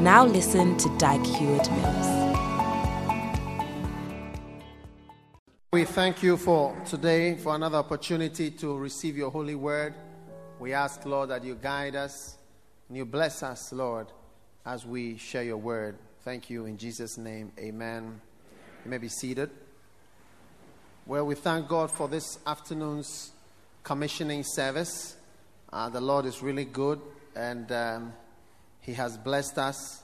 Now listen to Dag Heward-Mills. We thank you for today, for another opportunity to receive your holy word. We ask, Lord, that you guide us and you bless us, Lord, as we share your word. Thank you in Jesus' name. Amen. You may be seated. Well, we thank God for this afternoon's commissioning service. The Lord is really good, and He has blessed us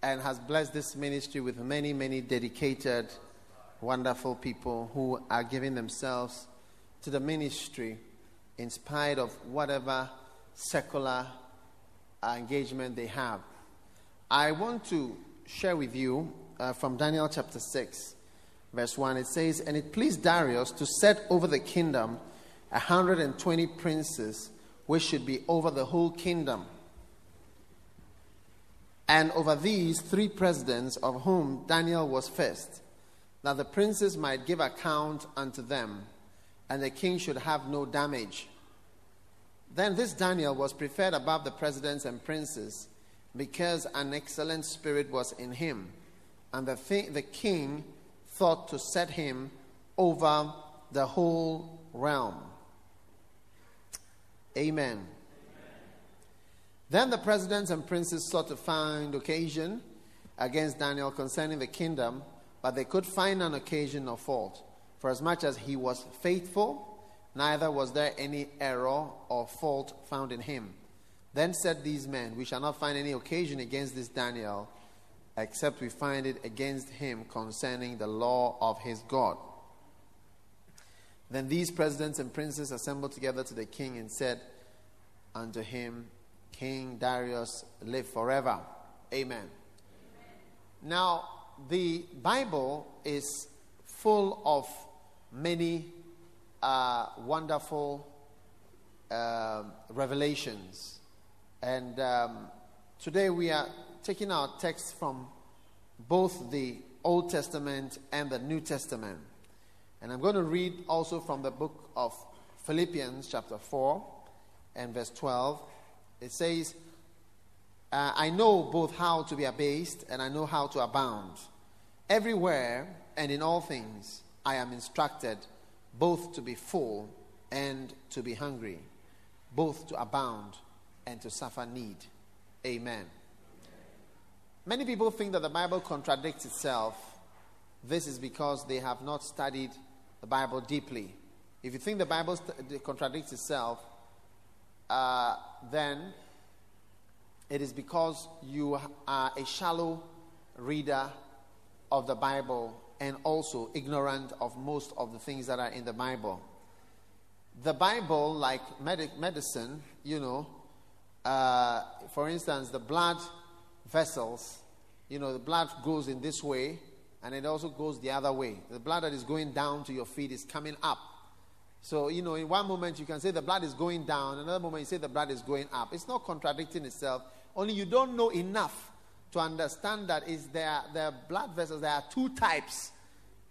and has blessed this ministry with many, many dedicated, wonderful people who are giving themselves to the ministry in spite of whatever secular engagement they have. I want to share with you from Daniel chapter 6, verse 1. It says, "And it pleased Darius to set over the kingdom 120 princes, which should be over the whole kingdom. And over these 3 presidents, of whom Daniel was first, that the princes might give account unto them, and the king should have no damage. Then this Daniel was preferred above the presidents and princes, because an excellent spirit was in him, and the king thought to set him over the whole realm." Amen. Then the presidents and princes sought to find occasion against Daniel concerning the kingdom, but they could find an occasion of fault. For as much as he was faithful, neither was there any error or fault found in him. Then said these men, "We shall not find any occasion against this Daniel, except we find it against him concerning the law of his God." Then these presidents and princes assembled together to the king and said unto him, "King Darius, live forever." Amen. Amen. Now, the Bible is full of many wonderful revelations. And today we are taking our text from both the Old Testament and the New Testament. And I'm going to read also from the book of Philippians chapter 4 and verse 12. It says, "I know both how to be abased and I know how to abound. Everywhere and in all things I am instructed both to be full and to be hungry, both to abound and to suffer need." Amen. Many people think that the Bible contradicts itself. This is because they have not studied the Bible deeply. If you think the Bible contradicts itself, then it is because you are a shallow reader of the Bible and also ignorant of most of the things that are in the Bible. The Bible, like medicine, for instance, the blood vessels, the blood goes in this way and it also goes the other way. The blood that is going down to your feet is coming up. So, in one moment you can say the blood is going down, another moment you say the blood is going up. It's not contradicting itself, only you don't know enough to understand that there are blood vessels, there are 2 types.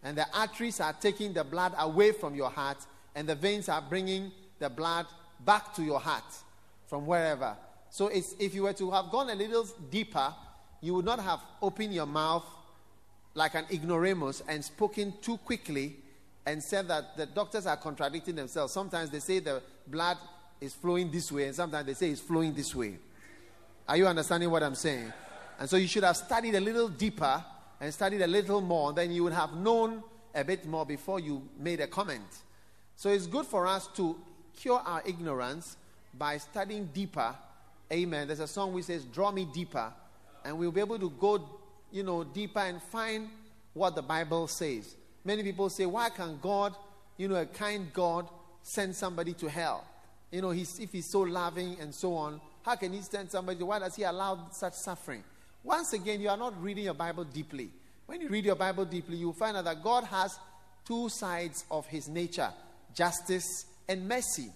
And the arteries are taking the blood away from your heart, and the veins are bringing the blood back to your heart from wherever. So if you were to have gone a little deeper, you would not have opened your mouth like an ignoramus and spoken too quickly and said that the doctors are contradicting themselves. Sometimes they say the blood is flowing this way, and sometimes they say it's flowing this way. Are you understanding what I'm saying? And so you should have studied a little deeper and studied a little more, then you would have known a bit more before you made a comment. So it's good for us to cure our ignorance by studying deeper. Amen. There's a song which says, "Draw me deeper," and we'll be able to go, deeper and find what the Bible says. Many people say, "Why can God, a kind God, send somebody to hell? If he's so loving and so on, how can he send somebody? Why does he allow such suffering?" Once again, you are not reading your Bible deeply. When you read your Bible deeply, you will find out that God has two sides of his nature, justice and mercy.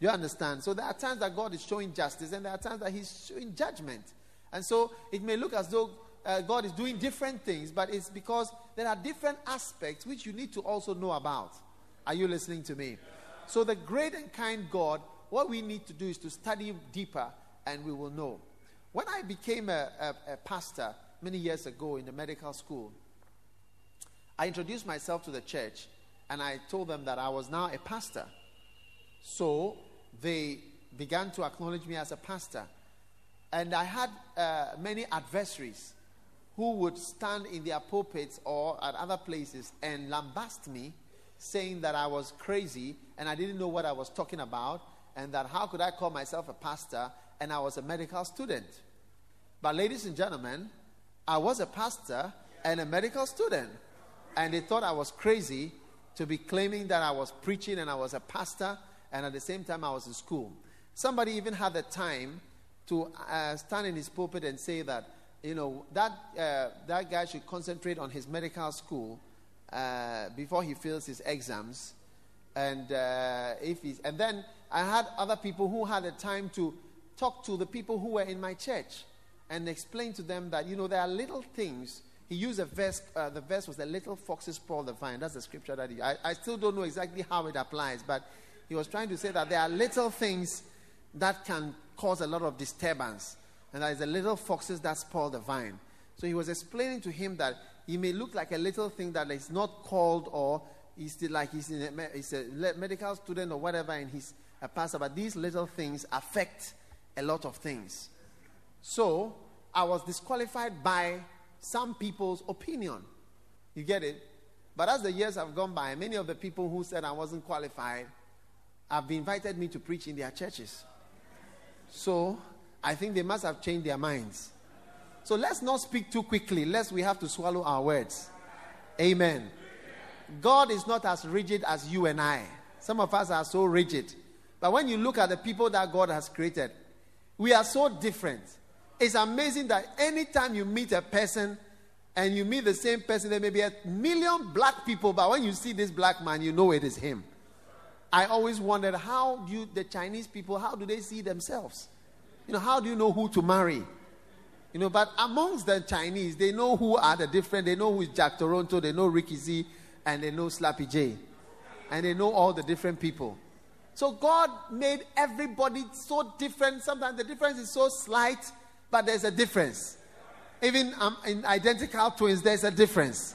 You understand? So there are times that God is showing justice and there are times that he's showing judgment. And so it may look as though God is doing different things, but it's because there are different aspects which you need to also know about. Are you listening to me? So the great and kind God, what we need to do is to study deeper and we will know. When I became a pastor many years ago in the medical school, I introduced myself to the church and I told them that I was now a pastor. So they began to acknowledge me as a pastor. And I had many adversaries who would stand in their pulpits or at other places and lambast me, saying that I was crazy and I didn't know what I was talking about, and that how could I call myself a pastor and I was a medical student. But ladies and gentlemen, I was a pastor and a medical student, and they thought I was crazy to be claiming that I was preaching and I was a pastor, and at the same time I was in school. Somebody even had the time to stand in his pulpit and say that, you know, that guy should concentrate on his medical school before he fails his exams. And and then I had other people who had the time to talk to the people who were in my church and explain to them that, you know, there are little things. He used a verse, the verse was, the little foxes spoil the vine. That's the scripture that I still don't know exactly how it applies, but he was trying to say that there are little things that can cause a lot of disturbance, and that is the little foxes that spoil the vine. So he was explaining to him that he may look like a little thing that is not called, or he's a medical student or whatever, and he's a pastor, but these little things affect a lot of things. So I was disqualified by some people's opinion. You get it? But as the years have gone by, many of the people who said I wasn't qualified have invited me to preach in their churches. So I think they must have changed their minds. So let's not speak too quickly, lest we have to swallow our words. Amen. God is not as rigid as you and I. Some of us are so rigid. But when you look at the people that God has created, we are so different. It's amazing that anytime you meet a person and you meet the same person, there may be 1 million black people, but when you see this black man, you know it is him. I always wondered, the Chinese people, how do they see themselves? You know, how do you know who to marry? You know, but amongst the Chinese, they know who are the different. They know who is Jack Toronto, they know Ricky Z, and they know Slappy J. And they know all the different people. So God made everybody so different. Sometimes the difference is so slight, but there's a difference. Even in identical twins, there's a difference.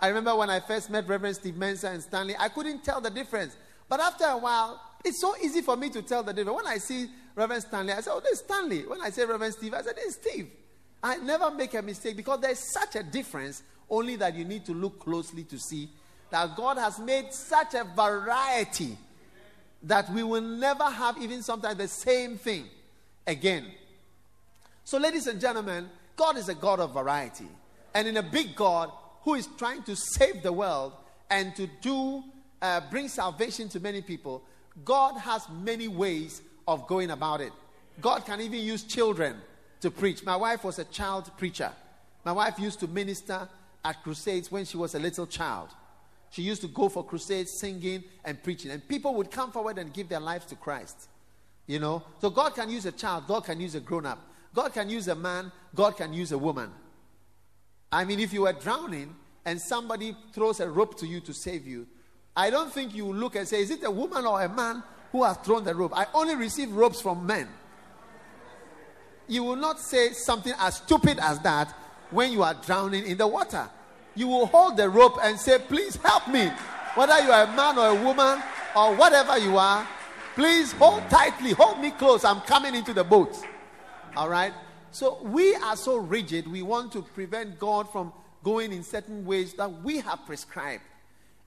I remember when I first met Reverend Steve Mensah and Stanley, I couldn't tell the difference. But after a while, it's so easy for me to tell the difference. When I see Reverend Stanley, I say, oh, this is Stanley. When I say Reverend Steve, I say, this is Steve. I never make a mistake because there's such a difference, only that you need to look closely to see that God has made such a variety that we will never have even sometimes the same thing again. So ladies and gentlemen, God is a God of variety. And in a big God who is trying to save the world and to bring salvation to many people, God has many ways of going about it. God can even use children to preach. My wife was a child preacher. My wife used to minister at crusades when she was a little child. She used to go for crusades, singing and preaching, and people would come forward and give their lives to Christ. You know, so God can use a child, God can use a grown-up, God can use a man, God can use a woman. I mean, if you were drowning and somebody throws a rope to you to save you, I don't think you look and say, is it a woman or a man who has thrown the rope? I only receive ropes from men. You will not say something as stupid as that when you are drowning in the water. You will hold the rope and say, please help me. Whether you are a man or a woman or whatever you are, please hold tightly, hold me close. I'm coming into the boat. All right? So we are so rigid. We want to prevent God from going in certain ways that we have prescribed.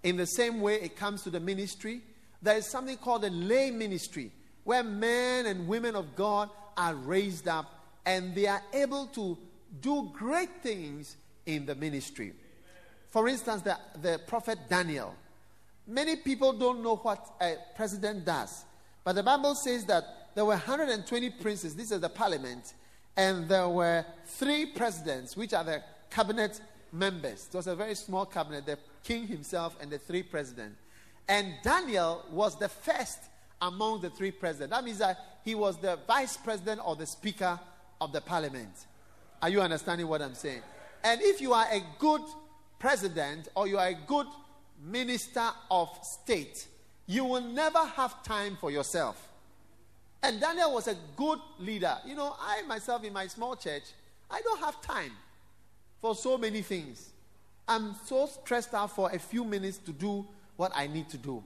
In the same way it comes to the ministry, there is something called a lay ministry, where men and women of God are raised up and they are able to do great things in the ministry. For instance, the prophet Daniel. Many people don't know what a president does, but the Bible says that there were 120 princes, this is the parliament, And there were three presidents, which are the cabinet members. It was a very small cabinet, the king himself and the three presidents. And Daniel was the first among the three presidents. That means that he was the vice president or the speaker of the parliament. Are you understanding what I'm saying? And if you are a good president or you are a good minister of state, you will never have time for yourself. And Daniel was a good leader. You know, I myself in my small church, I don't have time for so many things. I'm so stressed out for a few minutes to do what I need to do.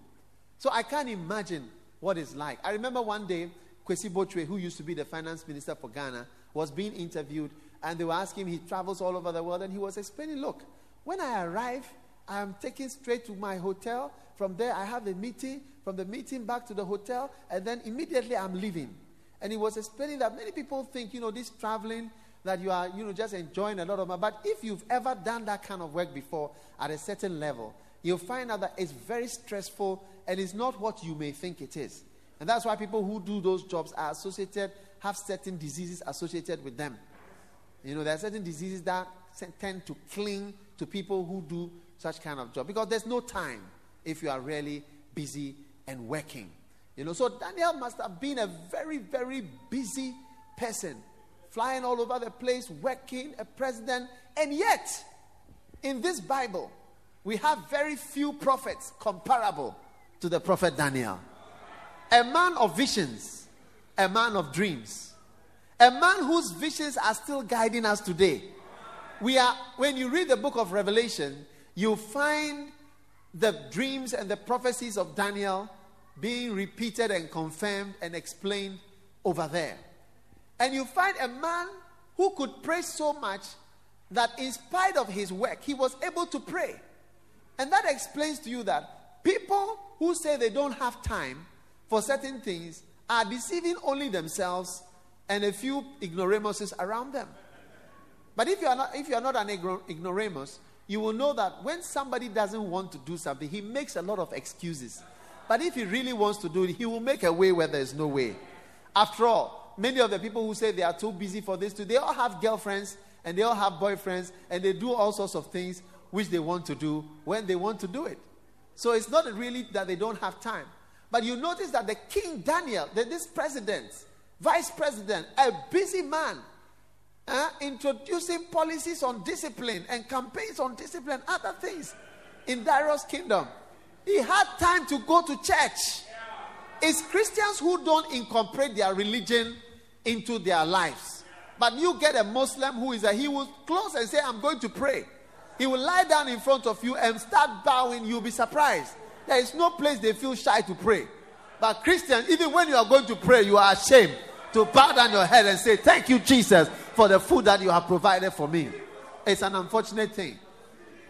So I can't imagine what it's like. I remember one day, Kwesi Botwe, who used to be the finance minister for Ghana, was being interviewed, and they were asking him, he travels all over the world, and he was explaining, look, when I arrive, I'm taken straight to my hotel. From there, I have a meeting. From the meeting, back to the hotel. And then immediately, I'm leaving. And he was explaining that many people think, you know, this traveling, that you are, you know, just enjoying a lot of money. But if you've ever done that kind of work before at a certain level, you'll find out that it's very stressful and it's not what you may think it is. And that's why people who do those jobs are associated, have certain diseases associated with them. You know, there are certain diseases that tend to cling to people who do such kind of job, because there's no time if you are really busy and working. You know, so Daniel must have been a very, very busy person, flying all over the place, working, a president. And yet, in this Bible, we have very few prophets comparable to the prophet Daniel. A man of visions, a man of dreams, a man whose visions are still guiding us today. We are, when you read the book of Revelation, you find the dreams and the prophecies of Daniel being repeated and confirmed and explained over there. And you find a man who could pray so much that in spite of his work, he was able to pray. And that explains to you that people who say they don't have time for certain things are deceiving only themselves and a few ignoramuses around them. But if you are not an ignoramus, you will know that when somebody doesn't want to do something, he makes a lot of excuses. But if he really wants to do it, he will make a way where there is no way. After all, many of the people who say they are too busy for this, too, they all have girlfriends and they all have boyfriends and they do all sorts of things which they want to do when they want to do it. So it's not really that they don't have time. But you notice that the King Daniel, this president, vice president, a busy man, introducing policies on discipline and campaigns on discipline, other things in Darius' kingdom. He had time to go to church. It's Christians who don't incorporate their religion into their lives. But you get a Muslim who is he will close and say, I'm going to pray. He will lie down in front of you and start bowing. You'll be surprised. There is no place they feel shy to pray. But Christians, even when you are going to pray, you are ashamed to bow down your head and say, thank you, Jesus, for the food that you have provided for me. It's an unfortunate thing.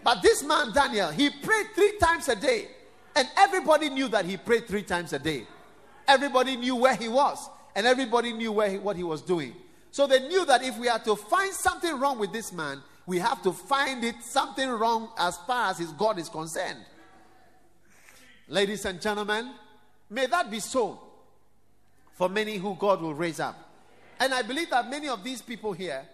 But this man, Daniel, he prayed 3 times a day. And everybody knew that he prayed 3 times a day. Everybody knew where he was. And everybody knew what he was doing. So they knew that if we are to find something wrong with this man, we have to find it something wrong as far as his God is concerned. Ladies and gentlemen, may that be so for many who God will raise up. And I believe that many of these people here,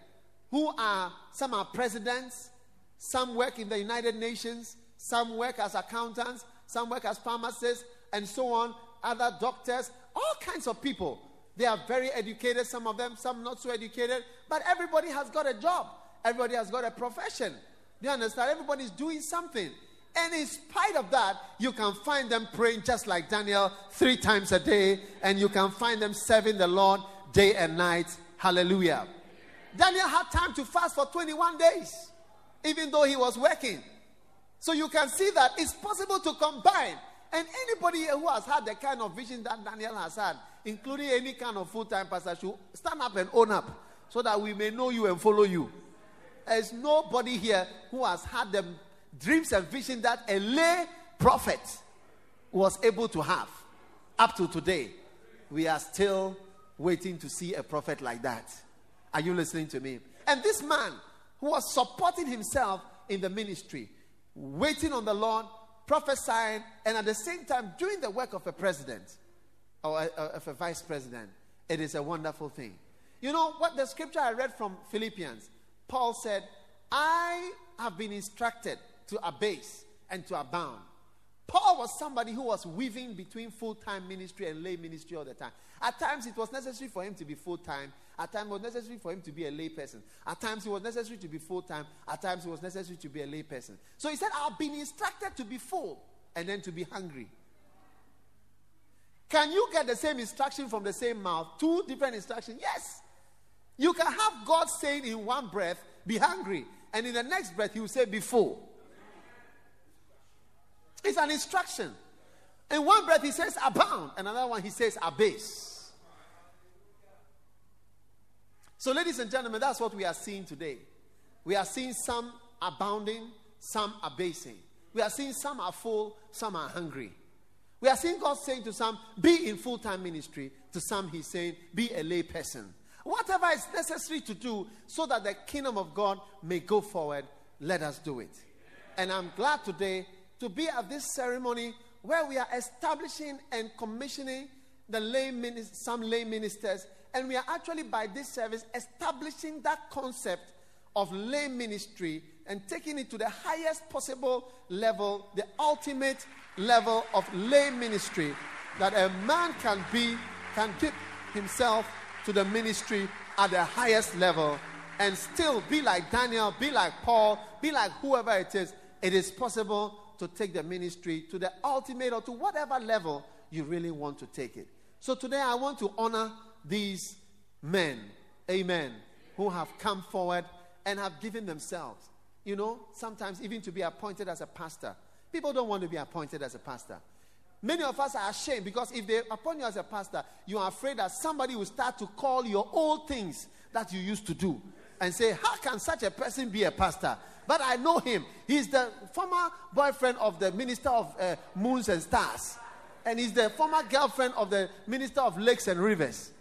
some are presidents, some work in the United Nations, some work as accountants, some work as pharmacists, and so on, other doctors, all kinds of people. They are very educated, some of them, some not so educated, but everybody has got a job. Everybody has got a profession. Do you understand? Everybody's doing something. And in spite of that, you can find them praying just like Daniel 3 times a day, and you can find them serving the Lord day and night. Hallelujah. Daniel had time to fast for 21 days, even though he was working. So you can see that it's possible to combine. And anybody who has had the kind of vision that Daniel has had, including any kind of full-time pastor, should stand up and own up so that we may know you and follow you. There's nobody here who has had the dreams and vision that a lay prophet was able to have. Up to today, we are still waiting to see a prophet like that. Are you listening to me? And this man who was supporting himself in the ministry, waiting on the Lord, prophesying, and at the same time doing the work of a president or of a vice president, it is a wonderful thing. You know what the scripture I read from Philippians? Paul said, I have been instructed to abase and to abound. Paul was somebody who was weaving between full-time ministry and lay ministry all the time. At times it was necessary for him to be full-time. At times it was necessary for him to be a lay person. At times it was necessary to be full-time. At times it was necessary to be a lay person. So he said, I've been instructed to be full and then to be hungry. Can you get the same instruction from the same mouth? Two different instructions? Yes. You can have God saying in one breath, be hungry. And in the next breath, he will say, be full. It's an instruction. In one breath he says abound, and another one he says abase. So ladies and gentlemen, that's what we are seeing today. We are seeing some abounding, some abasing. We are seeing some are full, some are hungry. We are seeing God saying to some, be in full-time ministry. To some he's saying, be a lay person. Whatever is necessary to do so that the kingdom of God may go forward, let us do it. And I'm glad today to be at this ceremony where we are establishing and commissioning the some lay ministers, and we are actually by this service establishing that concept of lay ministry and taking it to the highest possible level, the ultimate level of lay ministry, that a man can give himself to the ministry at the highest level and still be like Daniel, be like Paul, be like whoever it is. It is possible to take the ministry to the ultimate or to whatever level you really want to take it. So today I want to honor these men, amen, who have come forward and have given themselves. You know, sometimes even to be appointed as a pastor. People don't want to be appointed as a pastor. Many of us are ashamed because if they appoint you as a pastor, you are afraid that somebody will start to call your old things that you used to do and say, how can such a person be a pastor? But I know him. He's the former boyfriend of the minister of moons and stars. And he's the former girlfriend of the minister of lakes and rivers.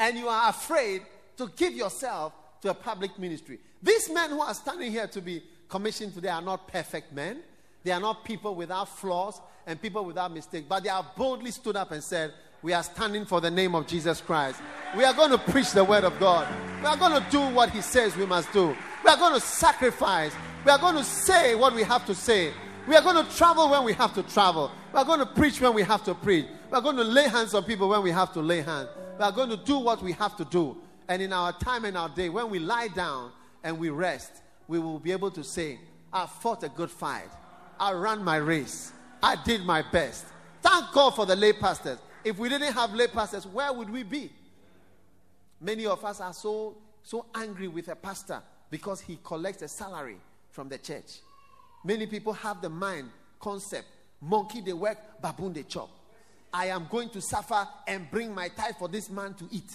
And you are afraid to give yourself to a public ministry. These men who are standing here to be commissioned today are not perfect men. They are not people without flaws and people without mistakes. But they have boldly stood up and said, we are standing for the name of Jesus Christ. We are going to preach the word of God. We are going to do what he says we must do. We are going to sacrifice. We are going to say what we have to say. We are going to travel when we have to travel. We are going to preach when we have to preach. We are going to lay hands on people when we have to lay hands. We are going to do what we have to do. And in our time and our day, when we lie down and we rest, we will be able to say, I fought a good fight. I ran my race. I did my best. Thank God for the lay pastors. If we didn't have lay pastors, where would we be? Many of us are so angry with a pastor because he collects a salary from the church. Many people have the mind concept, monkey they work, baboon they chop. I am going to suffer and bring my tithe for this man to eat.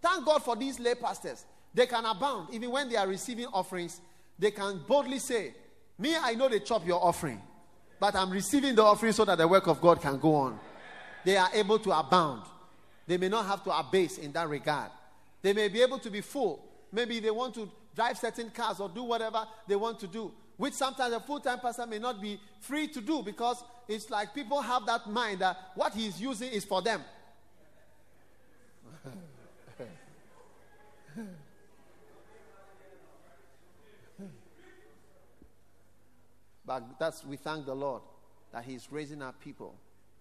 Thank God for these lay pastors. They can abound. Even when they are receiving offerings, they can boldly say, me, I know they chop your offering, but I'm receiving the offering so that the work of God can go on. They are able to abound. They may not have to abase in that regard. They may be able to be full. Maybe they want to drive certain cars or do whatever they want to do, which sometimes a full-time pastor may not be free to do, because it's like people have that mind that what he's using is for them. But we thank the Lord that he's raising our people.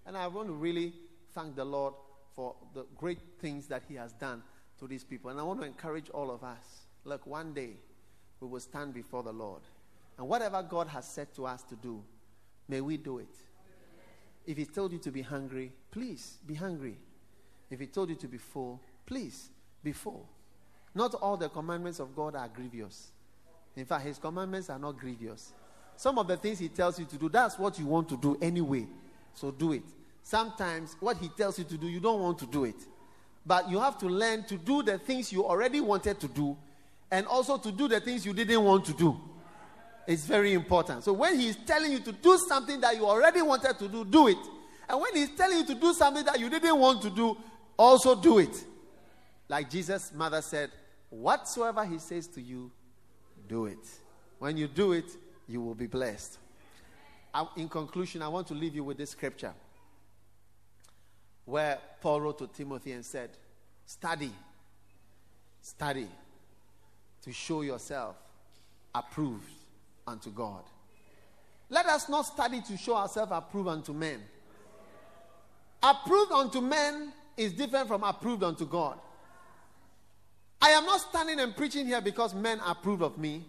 And I want to really thank the Lord for the great things that he has done to these people. And I want to encourage all of us. Look, one day we will stand before the Lord. And whatever God has said to us to do, may we do it. If he told you to be hungry, please be hungry. If he told you to be full, please be full. Not all the commandments of God are grievous. In fact, his commandments are not grievous. Some of the things he tells you to do, that's what you want to do anyway. So do it. Sometimes what he tells you to do, you don't want to do it. But you have to learn to do the things you already wanted to do, and also to do the things you didn't want to do. It's very important. So when he's telling you to do something that you already wanted to do, do it. And when he's telling you to do something that you didn't want to do, also do it. Like Jesus' mother said, whatsoever he says to you, do it. When you do it, you will be blessed. In conclusion, I want to leave you with this scripture. where Paul wrote to Timothy and said, study to show yourself approved unto God. Let us not study to show ourselves approved unto men. Approved unto men is different from approved unto God. I am not standing and preaching here because men approved of me.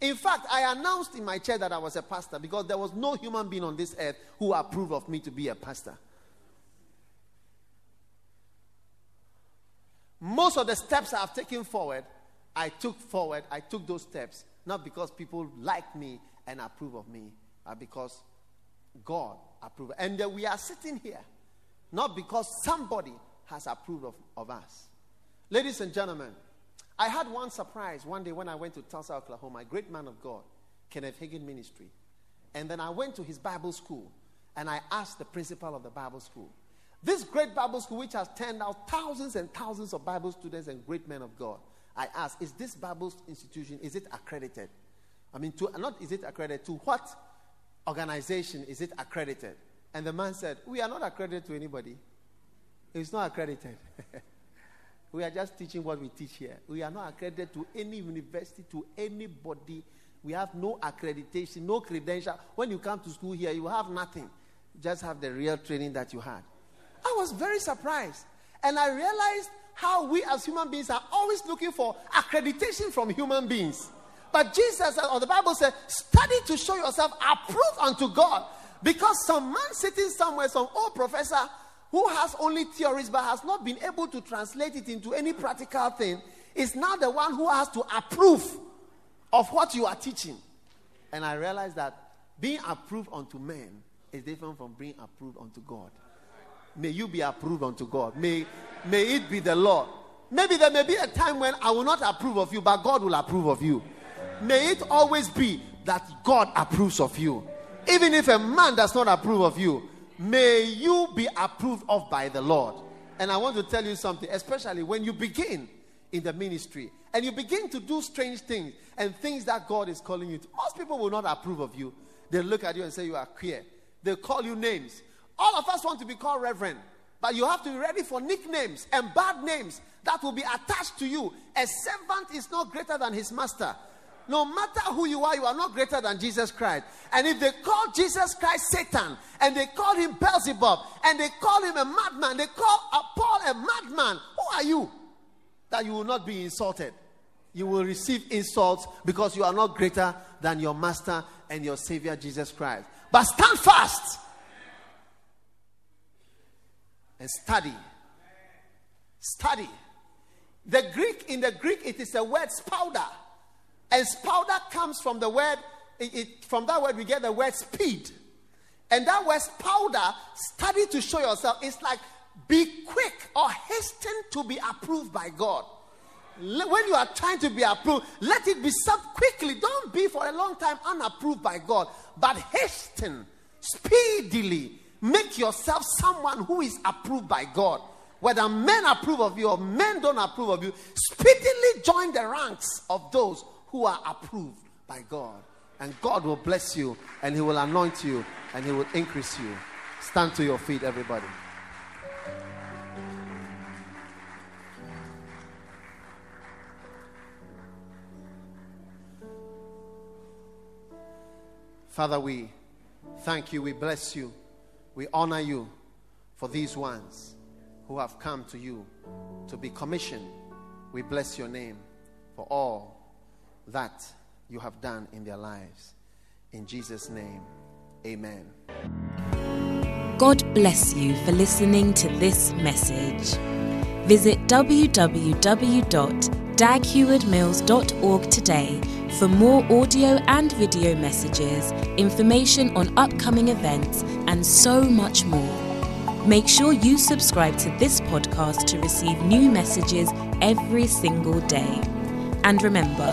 In fact, I announced in my church that I was a pastor because there was no human being on this earth who approved of me to be a pastor. Most of the steps I have taken forward, I took those steps, not because people like me and approve of me, but because God approved. And we are sitting here, not because somebody has approved of us. Ladies and gentlemen, I had one surprise one day when I went to Tulsa, Oklahoma, a great man of God, Kenneth Hagin ministry. And then I went to his Bible school and I asked the principal of the Bible school. This great Bible school, which has turned out thousands and thousands of Bible students and great men of God, I asked, is this Bible institution, is it accredited? I mean, is it accredited? To what organization is it accredited? And the man said, we are not accredited to anybody. It's not accredited. We are just teaching what we teach here. We are not accredited to any university, to anybody. We have no accreditation, no credential. When you come to school here, you have nothing. You just have the real training that you had. I was very surprised. And I realized how we as human beings are always looking for accreditation from human beings. But Jesus, or the Bible says, study to show yourself approved unto God. Because some man sitting somewhere, some old professor, who has only theories but has not been able to translate it into any practical thing, is now the one who has to approve of what you are teaching. And I realized that being approved unto men is different from being approved unto God. May you be approved unto God. May it be the Lord. Maybe there may be a time when I will not approve of you, but God will approve of you. May it always be that God approves of you. Even if a man does not approve of you, may you be approved of by the Lord. And I want to tell you something, especially when you begin in the ministry and you begin to do strange things and things that God is calling you to. Most people will not approve of you. They look at you and say you are queer. They call you names. All of us want to be called reverend, but you have to be ready for nicknames and bad names that will be attached to you. A servant is not greater than his master. No matter who you are not greater than Jesus Christ. And if they call Jesus Christ Satan, and they call him Beelzebub, and they call him a madman, they call Paul a madman, who are you? That you will not be insulted. You will receive insults because you are not greater than your master and your savior Jesus Christ. But stand fast and study. Study. In the Greek, it is a word spouda. And spouter comes from the word, from that word we get the word speed. And that word spouter, study to show yourself, it's like be quick or hasten to be approved by God. When you are trying to be approved, let it be so quickly. Don't be for a long time unapproved by God, but hasten, speedily, make yourself someone who is approved by God. Whether men approve of you or men don't approve of you, speedily join the ranks of those who are approved by God. And God will bless you, and he will anoint you, and he will increase you. Stand to your feet, everybody. Father, we thank you, we bless you, we honor you for these ones who have come to you to be commissioned. We bless your name for all that you have done in their lives. In Jesus' name, amen. God bless you for listening to this message. Visit www.daghewardmills.org today for more audio and video messages, information on upcoming events, and so much more. Make sure you subscribe to this podcast to receive new messages every single day. And remember,